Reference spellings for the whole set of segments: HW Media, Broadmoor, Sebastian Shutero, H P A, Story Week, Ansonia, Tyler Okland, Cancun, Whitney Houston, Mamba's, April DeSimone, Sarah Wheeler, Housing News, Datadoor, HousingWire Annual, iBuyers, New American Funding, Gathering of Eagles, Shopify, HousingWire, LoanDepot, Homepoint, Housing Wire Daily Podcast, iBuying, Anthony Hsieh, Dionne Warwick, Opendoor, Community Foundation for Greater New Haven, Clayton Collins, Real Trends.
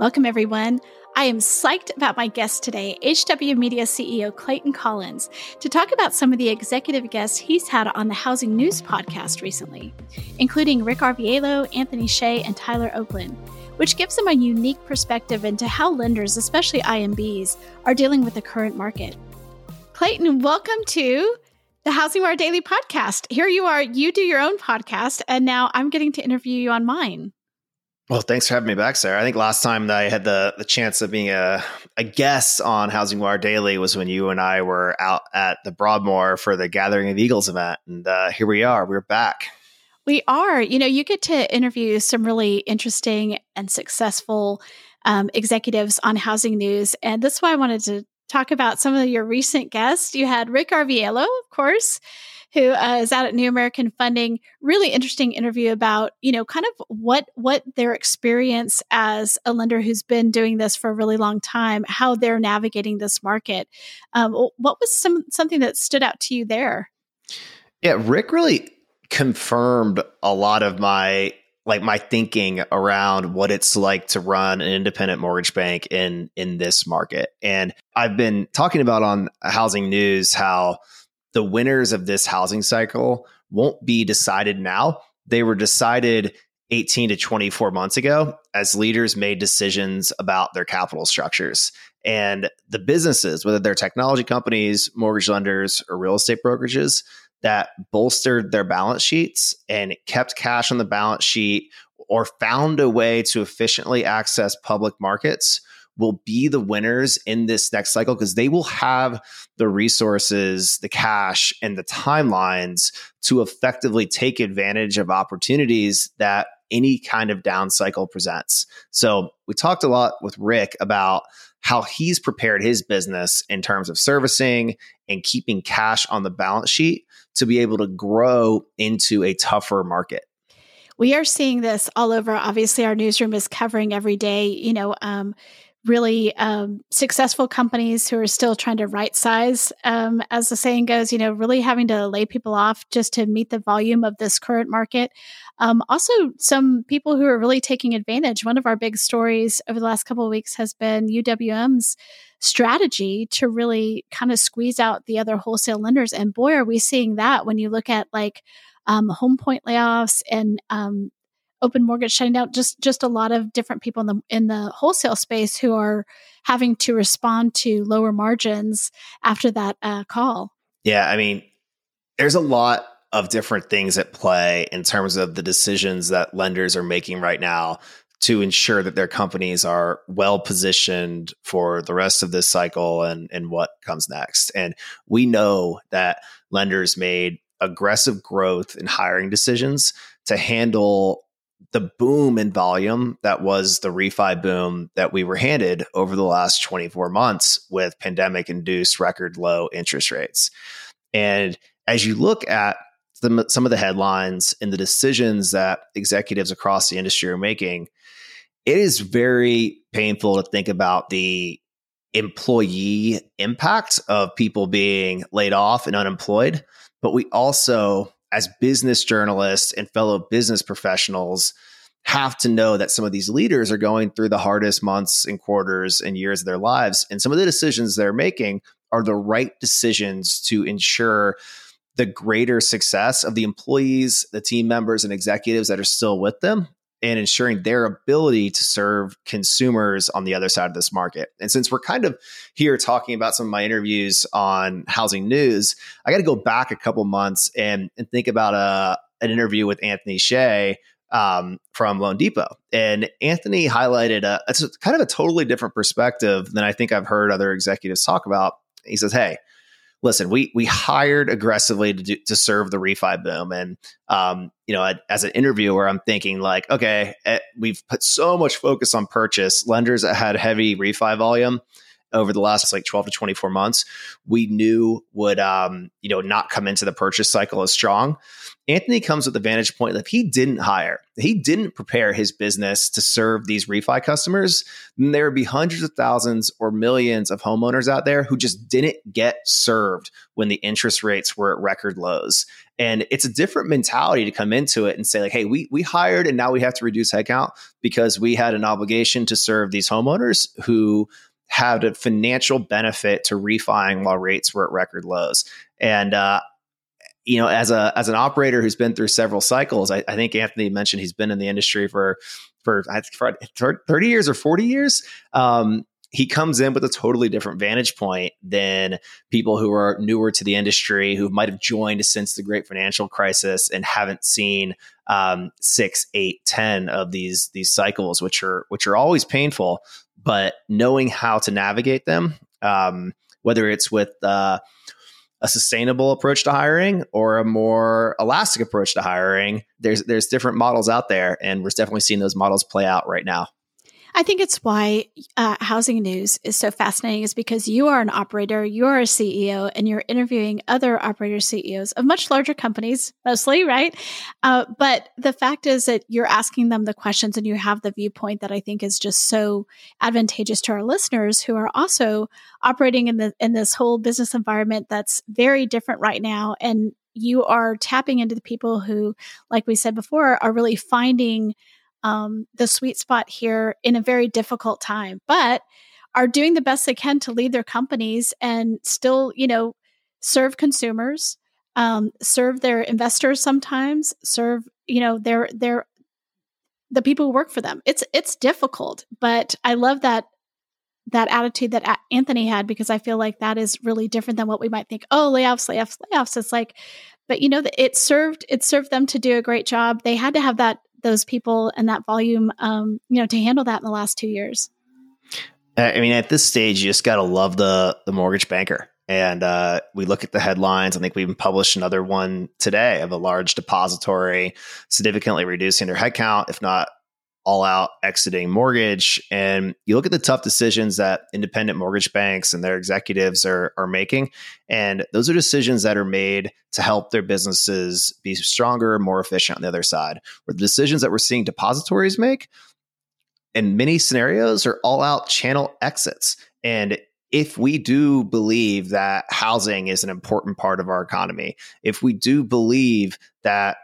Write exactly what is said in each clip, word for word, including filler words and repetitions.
Welcome, everyone. I am psyched about my guest today, H W Media C E O Clayton Collins, to talk about some of the executive guests he's had on the Housing News podcast recently, including Rick Arvielo, Anthony Hsieh, and Tyler Okland, which gives them a unique perspective into how lenders, especially I M Bs, are dealing with the current market. Clayton, welcome to the Housing Wire Daily Podcast. Here you are, you do your own podcast, and now I'm getting to interview you on mine. Well, thanks for having me back, Sarah. I think last time that I had the, the chance of being a, a guest on Housing Wire Daily was when you and I were out at the Broadmoor for the Gathering of Eagles event. And uh, here we are. We're back. We are. You know, you get to interview some really interesting and successful um, executives on Housing News. And that's why I wanted to talk about some of your recent guests. You had Rick Arvielo, of course, who uh, is out at New American Funding. Really interesting interview about, you know, kind of what what their experience as a lender who's been doing this for a really long time, how they're navigating this market. Um, what was some something that stood out to you there? Yeah, Rick really confirmed a lot of my like my thinking around what it's like to run an independent mortgage bank in in this market. And I've been talking about on Housing News how the winners of this housing cycle won't be decided now. They were decided eighteen to twenty-four months ago as leaders made decisions about their capital structures. And the businesses, whether they're technology companies, mortgage lenders, or real estate brokerages, that bolstered their balance sheets and kept cash on the balance sheet or found a way to efficiently access public markets will be the winners in this next cycle because they will have the resources, the cash, and the timelines to effectively take advantage of opportunities that any kind of down cycle presents. So we talked a lot with Rick about how he's prepared his business in terms of servicing and keeping cash on the balance sheet to be able to grow into a tougher market. We are seeing this all over. Obviously, our newsroom is covering every day, you know, um, really um, successful companies who are still trying to right size, um, as the saying goes, you know, really having to lay people off just to meet the volume of this current market. Um, also, some people who are really taking advantage. One of our big stories over the last couple of weeks has been U W M's strategy to really kind of squeeze out the other wholesale lenders. And boy, are we seeing that when you look at like um, Homepoint layoffs and um Open Mortgage shutting down, just just a lot of different people in the in the wholesale space who are having to respond to lower margins after that uh, call. Yeah, I mean, there's a lot of different things at play in terms of the decisions that lenders are making right now to ensure that their companies are well positioned for the rest of this cycle and and what comes next. And we know that lenders made aggressive growth and hiring decisions to handle the boom in volume that was the refi boom that we were handed over the last twenty-four months with pandemic-induced record low interest rates. And as you look at the, some of the headlines and the decisions that executives across the industry are making, it is very painful to think about the employee impact of people being laid off and unemployed. But we also, as business journalists and fellow business professionals, have to know that some of these leaders are going through the hardest months and quarters and years of their lives. And some of the decisions they're making are the right decisions to ensure the greater success of the employees, the team members, and executives that are still with them, and ensuring their ability to serve consumers on the other side of this market. And since we're kind of here talking about some of my interviews on Housing News, I got to go back a couple months and, and think about a, an interview with Anthony Hsieh um, from LoanDepot. And Anthony highlighted a, it's a kind of a totally different perspective than I think I've heard other executives talk about. He says, hey, listen, we we hired aggressively to do, to serve the refi boom. And, um, you know, as an interviewer, I'm thinking like, okay, we've put so much focus on purchase. Lenders that had heavy refi volume over the last like twelve to twenty-four months, we knew would, um, you know, not come into the purchase cycle as strong. Anthony comes with the vantage point that if he didn't hire, he didn't prepare his business to serve these refi customers, then there would be hundreds of thousands or millions of homeowners out there who just didn't get served when the interest rates were at record lows. And it's a different mentality to come into it and say like, hey, we we hired and now we have to reduce headcount because we had an obligation to serve these homeowners who had a financial benefit to refining while rates were at record lows. And, uh, you know, as a as an operator who's been through several cycles, I, I think Anthony mentioned he's been in the industry for for, for thirty years or forty years. Um, he comes in with a totally different vantage point than people who are newer to the industry, who might have joined since the great financial crisis and haven't seen um, six, eight, ten of these these cycles, which are which are always painful. But knowing how to navigate them, um, whether it's with uh, a sustainable approach to hiring or a more elastic approach to hiring, there's there's different models out there, and we're definitely seeing those models play out right now. I think it's why uh, Housing News is so fascinating, is because you are an operator, you're a C E O, and you're interviewing other operator C E Os of much larger companies, mostly, right? Uh, but the fact is that you're asking them the questions and you have the viewpoint that I think is just so advantageous to our listeners who are also operating in the in this whole business environment that's very different right now. And you are tapping into the people who, like we said before, are really finding Um, the sweet spot here in a very difficult time, but are doing the best they can to lead their companies and still, you know, serve consumers, um, serve their investors sometimes, serve, you know, their their the people who work for them. It's it's difficult, but I love that that attitude that Anthony had, because I feel like that is really different than what we might think. Oh, layoffs, layoffs, layoffs. It's like, but you know, it served it served them to do a great job. They had to have that. Those people and that volume, um, you know, to handle that in the last two years. I mean, at this stage, you just got to love the the mortgage banker. And uh, we look at the headlines. I think we even published another one today of a large depository significantly reducing their headcount, if not all out exiting mortgage. And you look at the tough decisions that independent mortgage banks and their executives are, are making. And those are decisions that are made to help their businesses be stronger, more efficient on the other side. Where the decisions that we're seeing depositories make in many scenarios are all out channel exits. And if we do believe that housing is an important part of our economy, if we do believe that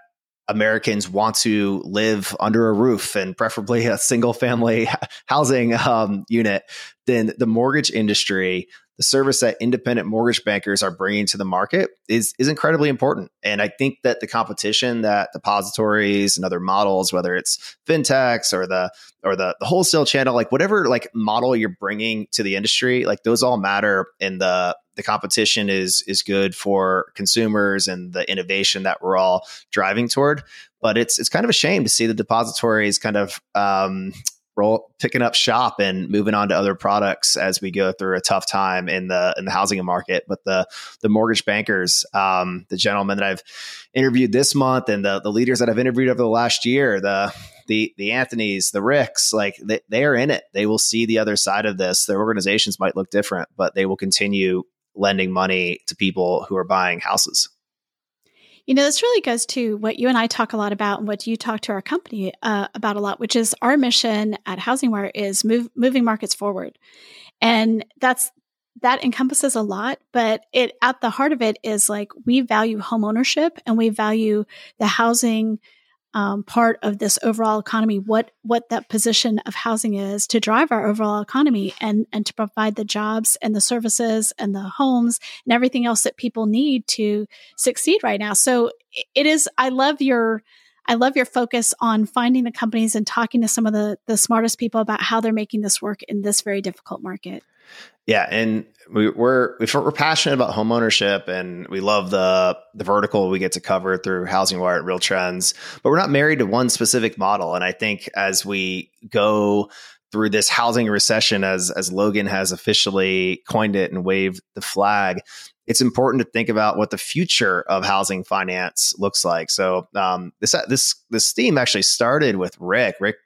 Americans want to live under a roof and preferably a single family housing um, unit, then the mortgage industry, the service that independent mortgage bankers are bringing to the market is, is incredibly important. And I think that the competition that depositories and other models, whether it's fintechs or the, or the, the wholesale channel, like whatever like model you're bringing to the industry, like those all matter. And the, the competition is, is good for consumers and the innovation that we're all driving toward. But it's, it's kind of a shame to see the depositories kind of, um, roll, picking up shop and moving on to other products as we go through a tough time in the in the housing market. But the the mortgage bankers, um, the gentlemen that I've interviewed this month, and the the leaders that I've interviewed over the last year, the the the Anthonys, the Ricks, like they, they are in it. They will see the other side of this. Their organizations might look different, but they will continue lending money to people who are buying houses. You know, this really goes to what you and I talk a lot about and what you talk to our company uh, about a lot, which is our mission at HousingWire is move, moving markets forward. And that's that encompasses a lot, but it at the heart of it is like we value home ownership and we value the housing um, part of this overall economy, what what that position of housing is to drive our overall economy and, and to provide the jobs and the services and the homes and everything else that people need to succeed right now. So it is, I love your, I love your focus on finding the companies and talking to some of the, the smartest people about how they're making this work in this very difficult market. Yeah. And we, we're, we're passionate about home ownership and we love the, the vertical we get to cover through HousingWire and Real Trends, but we're not married to one specific model. And I think as we go through this housing recession, as as Logan has officially coined it and waved the flag, it's important to think about what the future of housing finance looks like. So um, this this this theme actually started with Rick, Rick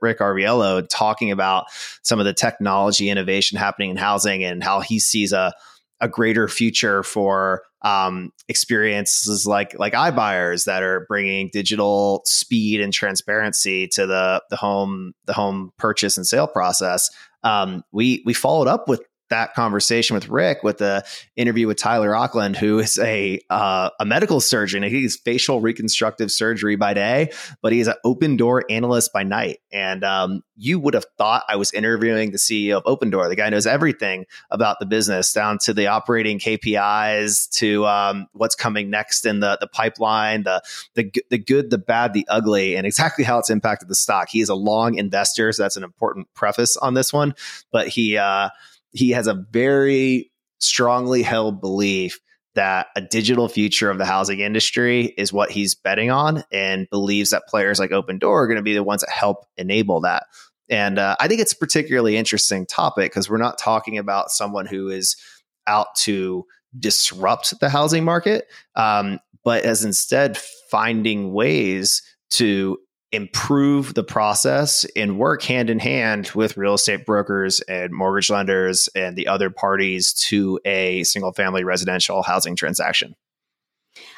Rick Arvielo, talking about some of the technology innovation happening in housing and how he sees a a greater future for um, experiences like like iBuyers that are bringing digital speed and transparency to the the home the home purchase and sale process. Um, we we followed up with that conversation with Rick with the interview with Tyler Okland, who is a uh, a medical surgeon. He's facial reconstructive surgery by day, but he's an Opendoor analyst by night. And um, you would have thought I was interviewing the C E O of Opendoor. The guy knows everything about the business, down to the operating K P Is, to um, what's coming next in the the pipeline, the the the good, the bad, the ugly, and exactly how it's impacted the stock. He is a long investor, so that's an important preface on this one. But he. Uh, He has a very strongly held belief that a digital future of the housing industry is what he's betting on, and believes that players like Opendoor are going to be the ones that help enable that. And uh, I think it's a particularly interesting topic because we're not talking about someone who is out to disrupt the housing market, um, but as instead finding ways to improve the process and work hand in hand with real estate brokers and mortgage lenders and the other parties to a single family residential housing transaction.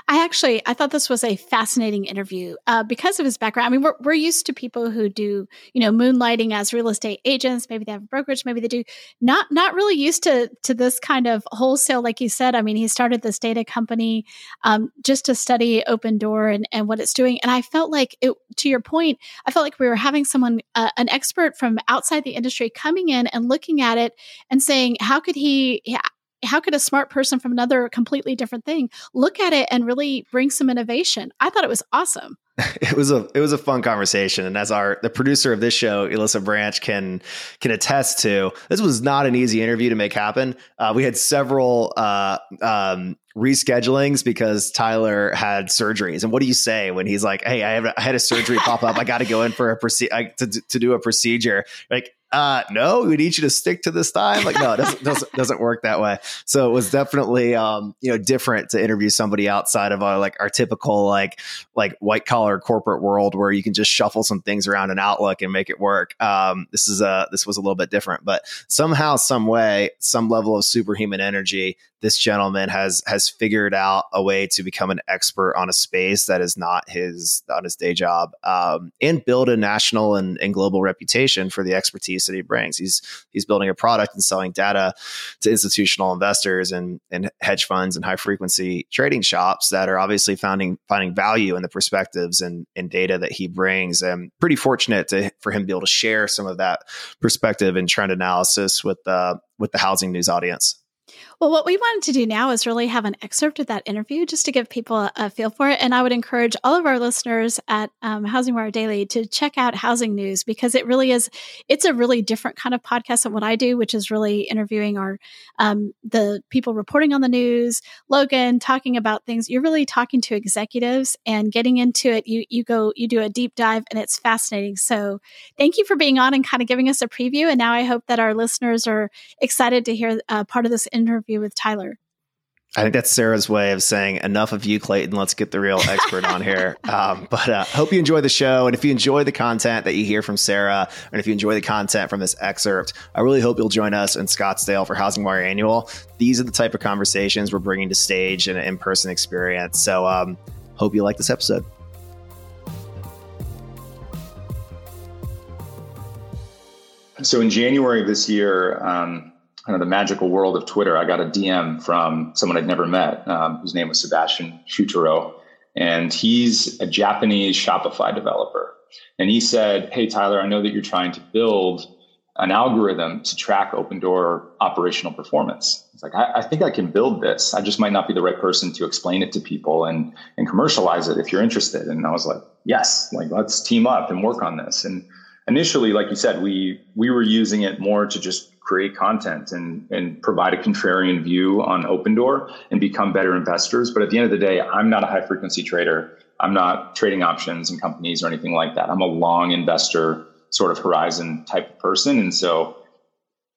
I actually, I thought this was a fascinating interview uh, because of his background. I mean, we're, we're used to people who do, you know, moonlighting as real estate agents. Maybe they have a brokerage, maybe they do not, not really used to, to this kind of wholesale. Like you said, I mean, he started this data company um, just to study Opendoor and, and what it's doing. And I felt like it, to your point, I felt like we were having someone, uh, an expert from outside the industry coming in and looking at it and saying, how could he, yeah, how could a smart person from another completely different thing look at it and really bring some innovation? I thought it was awesome. It was a it was a fun conversation, and as our the producer of this show, Elissa Branch, can can attest to, this was not an easy interview to make happen. Uh, we had several uh, um, reschedulings because Tyler had surgeries. And what do you say when he's like, "Hey, I, have, I had a surgery pop up. I got to go in for a proce- I, to to do a procedure." Like, uh, no, we need you to stick to this time. Like, no, it doesn't, doesn't, doesn't work that way. So it was definitely, um, you know, different to interview somebody outside of our, like our typical, like, like white collar corporate world where you can just shuffle some things around in Outlook and make it work. Um, this is a, this was a little bit different, but somehow, some way, some level of superhuman energy, this gentleman has, has figured out a way to become an expert on a space that is not his, on his day job, um, and build a national and, and global reputation for the expertise that he brings. He's he's building a product and selling data to institutional investors and and hedge funds and high frequency trading shops that are obviously finding finding value in the perspectives and and data that he brings. And pretty fortunate to for him to be able to share some of that perspective and trend analysis with the with the housing news audience. Well, what we wanted to do now is really have an excerpt of that interview just to give people a, a feel for it. And I would encourage all of our listeners at um, Housing Wire Daily to check out Housing News, because it really is, it's a really different kind of podcast than what I do, which is really interviewing our, um, the people reporting on the news, Logan, talking about things. You're really talking to executives and getting into it. You, you go, you do a deep dive, and it's fascinating. So thank you for being on and kind of giving us a preview. And now I hope that our listeners are excited to hear uh, part of this interview with Tyler. I think that's Sarah's way of saying enough of you, Clayton. Let's get the real expert on here. Um, but uh, hope you enjoy the show. And if you enjoy the content that you hear from Sarah, and if you enjoy the content from this excerpt, I really hope you'll join us in Scottsdale for Housing Wire Annual. These are the type of conversations we're bringing to stage in an in-person experience. So um, hope you like this episode. So in January of this year, um, kind of the magical world of Twitter, I got a D M from someone I'd never met, um, whose name was Sebastian Shutero, and he's a Japanese Shopify developer. And he said, "Hey, Tyler, I know that you're trying to build an algorithm to track Opendoor operational performance." It's like, I, I think I can build this. I just might not be the right person to explain it to people and and commercialize it if you're interested. And I was like, yes, like let's team up and work on this. And initially, like you said, we we were using it more to just create content and, and provide a contrarian view on Opendoor and become better investors. But at the end of the day, I'm not a high frequency trader. I'm not trading options and companies or anything like that. I'm a long investor sort of horizon type of person. And so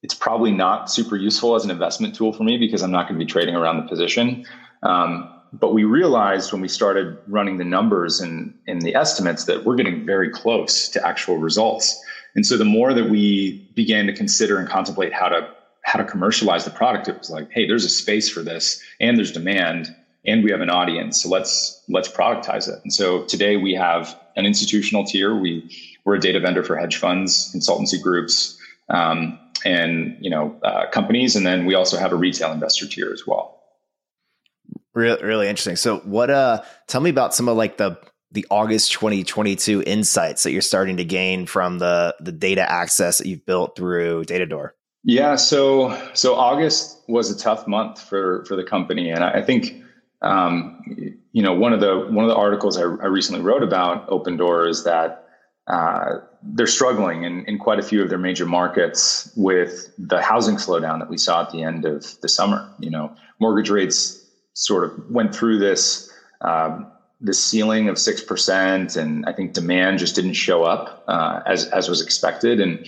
it's probably not super useful as an investment tool for me because I'm not going to be trading around the position. Um, but we realized when we started running the numbers and, and the estimates that we're getting very close to actual results. And so the more that we began to consider and contemplate how to how to commercialize the product, it was like, hey, there's a space for this and there's demand and we have an audience. So let's let's productize it. And so today we have an institutional tier. We, we're a data vendor for hedge funds, consultancy groups, um, and you know uh, companies. And then we also have a retail investor tier as well. Really, really interesting. So what, uh, tell me about some of like the, the August twenty twenty-two insights that you're starting to gain from the, the data access that you've built through Datadoor. Yeah. So, so August was a tough month for, for the company. And I, I think, um, you know, one of the, one of the articles I, I recently wrote about Opendoor is that, uh, they're struggling in, in quite a few of their major markets with the housing slowdown that we saw at the end of the summer. You know, mortgage rates sort of went through this, um, this ceiling of six percent. And I think demand just didn't show up, uh, as, as was expected. And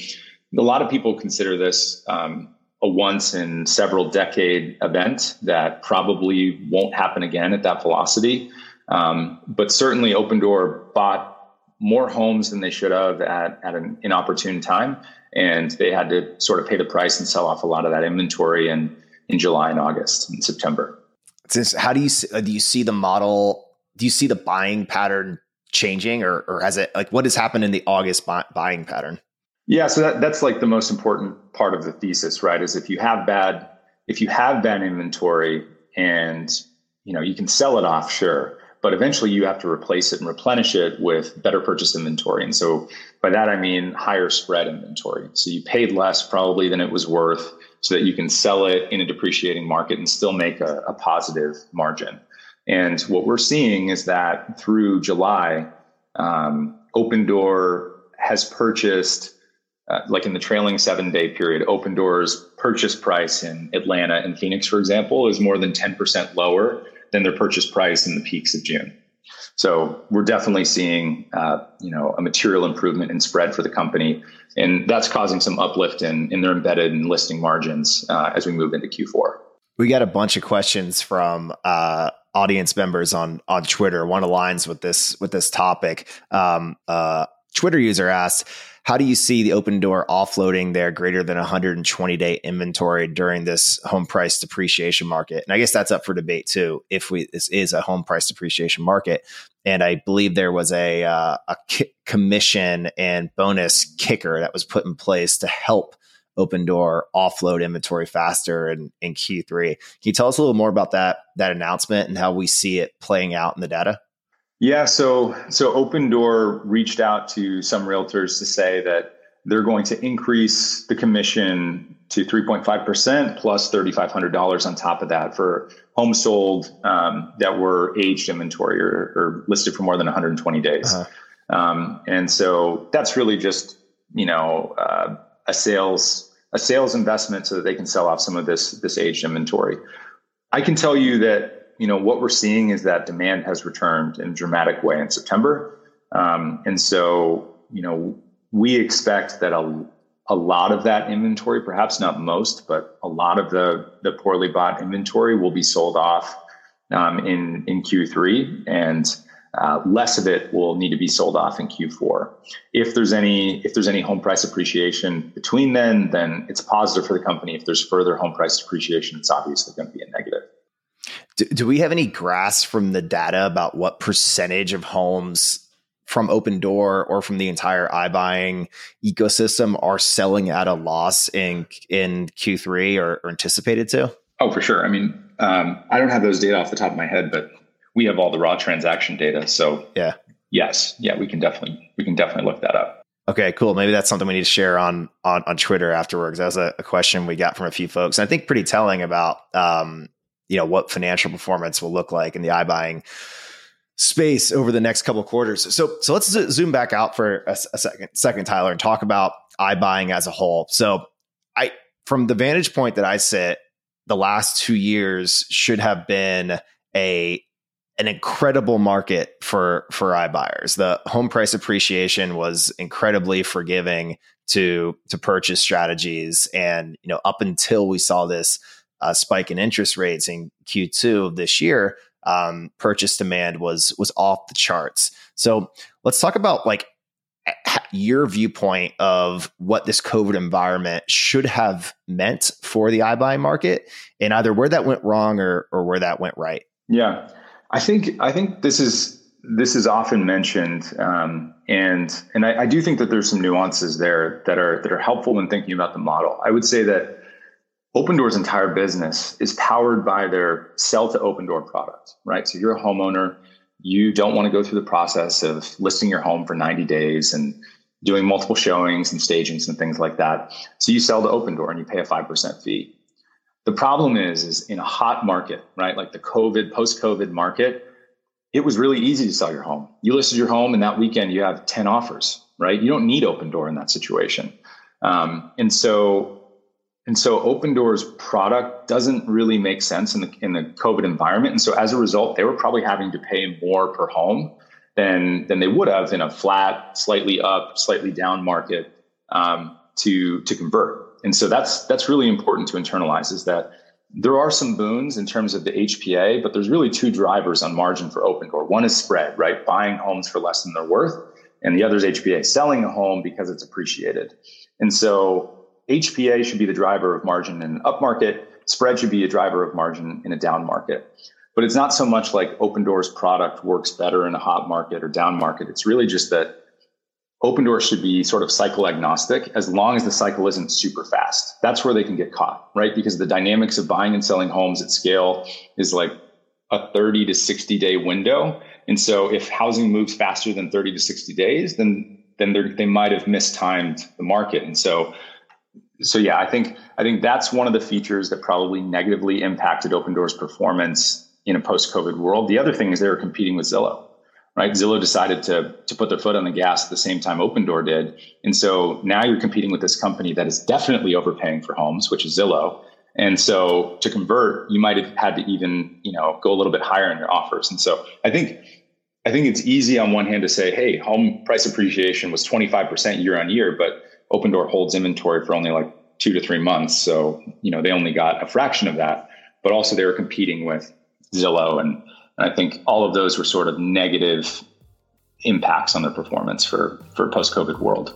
a lot of people consider this, um, a once in several decade event that probably won't happen again at that velocity. Um, but certainly Opendoor bought more homes than they should have at, at an inopportune time. And they had to sort of pay the price and sell off a lot of that inventory in, in July and August and September. Since how do you do you see the model? Do you see the buying pattern changing, or or has it like what has happened in the August buy, buying pattern? Yeah, so that, that's like the most important part of the thesis, right? Is if you have bad if you have bad inventory, and you know you can sell it off, sure, but eventually you have to replace it and replenish it with better purchase inventory. And so by that I mean higher spread inventory. So you paid less probably than it was worth, so that you can sell it in a depreciating market and still make a, a positive margin. And what we're seeing is that through July, um, Opendoor has purchased, uh, like in the trailing seven day period, Opendoor's purchase price in Atlanta and Phoenix, for example, is more than ten percent lower than their purchase price in the peaks of June. So we're definitely seeing, uh, you know, a material improvement in spread for the company, and that's causing some uplift in, in their embedded and listing margins uh, as we move into Q four. We got a bunch of questions from uh, audience members on on Twitter. One aligns with this with this topic. Um, uh, Twitter user asked, "How do you see the Opendoor offloading their greater than one hundred twenty day inventory during this home price depreciation market?" And I guess that's up for debate too. If we this is a home price depreciation market, and I believe there was a uh, a ki- commission and bonus kicker that was put in place to help Opendoor offload inventory faster in, in Q three. Can you tell us a little more about that that announcement and how we see it playing out in the data? Yeah, so so Opendoor reached out to some realtors to say that they're going to increase the commission to three point five percent plus three thousand five hundred dollars on top of that for homes sold um, that were aged inventory or, or listed for more than one hundred twenty days. Uh-huh. Um, and so that's really just you know uh, a sales a sales investment so that they can sell off some of this this aged inventory. I can tell you that. You know, what we're seeing is that demand has returned in a dramatic way in September. Um, and so, you know, we expect that a, a lot of that inventory, perhaps not most, but a lot of the, the poorly bought inventory will be sold off um, in, in Q three, and uh, less of it will need to be sold off in Q four. If there's any, if there's any home price appreciation between then, then it's positive for the company. If there's further home price appreciation, it's obviously going to be a negative. Do, do we have any grasp from the data about what percentage of homes from Opendoor or from the entire iBuying ecosystem are selling at a loss in in Q three or, or anticipated to? Oh, for sure. I mean, um, I don't have those data off the top of my head, but we have all the raw transaction data. So yeah, yes, yeah, we can definitely we can definitely look that up. Okay, cool. Maybe that's something we need to share on on, on Twitter afterwards. That was a, a question we got from a few folks, and I think pretty telling about. Um, you know, what financial performance will look like in the iBuying space over the next couple of quarters. So, so let's zoom back out for a, a second, second, Tyler, and talk about iBuying as a whole. So I, from the vantage point that I sit, the last two years should have been a, an incredible market for, for iBuyers. The home price appreciation was incredibly forgiving to, to purchase strategies. And, you know, up until we saw this uh, spike in interest rates in Q two of this year, um, purchase demand was, was off the charts. So let's talk about like your viewpoint of what this COVID environment should have meant for the iBuy market and either where that went wrong or, or where that went right. Yeah. I think I think this is this is often mentioned, um, and and I, I do think that there's some nuances there that are that are helpful when thinking about the model. I would say that Opendoor's entire business is powered by their sell to Opendoor product, right? So you're a homeowner, you don't want to go through the process of listing your home for ninety days and doing multiple showings and stagings and things like that. So you sell to Opendoor and you pay a five percent fee. The problem is, is in a hot market, right? Like the COVID, post-COVID market, it was really easy to sell your home. You listed your home and that weekend you have ten offers, right? You don't need Opendoor in that situation. Um, and so, and so Opendoor's product doesn't really make sense in the, in the COVID environment. And so as a result, they were probably having to pay more per home than, than they would have in a flat, slightly up, slightly down market, um, to, to convert. And so that's that's really important to internalize, is that there are some boons in terms of the H P A, but there's really two drivers on margin for Opendoor. One is spread, right? Buying homes for less than they're worth. And the other is H P A, selling a home because it's appreciated. And so H P A should be the driver of margin in an up market. Spread should be a driver of margin in a down market. But it's not so much like Opendoor's product works better in a hot market or down market. It's really just that Opendoor should be sort of cycle agnostic as long as the cycle isn't super fast. That's where they can get caught, right? Because the dynamics of buying and selling homes at scale is like a thirty to sixty day window. And so if housing moves faster than thirty to sixty days, then then they might have mistimed the market. And so, so yeah, I think I think that's one of the features that probably negatively impacted Opendoor's performance in a post-COVID world. The other thing is they were competing with Zillow. Right, Zillow decided to to put their foot on the gas at the same time Opendoor did, and so now you're competing with this company that is definitely overpaying for homes, which is Zillow. And so to convert, you might have had to even you know go a little bit higher in your offers. And so I think I think it's easy on one hand to say, hey, home price appreciation was twenty-five percent year on year, but Opendoor holds inventory for only like two to three months, so you know they only got a fraction of that. But also they were competing with Zillow and. And I think all of those were sort of negative impacts on their performance for, for post-COVID world.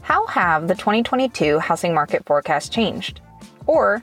How have the twenty twenty-two housing market forecasts changed? Or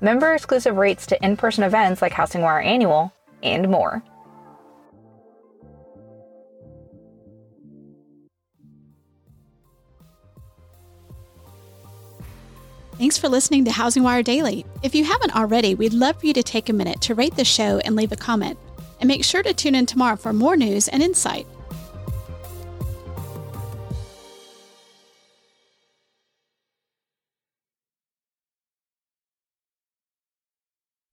member-exclusive rates to in-person events like HousingWire Annual, and more. Thanks for listening to HousingWire Daily. If you haven't already, we'd love for you to take a minute to rate the show and leave a comment. And make sure to tune in tomorrow for more news and insight.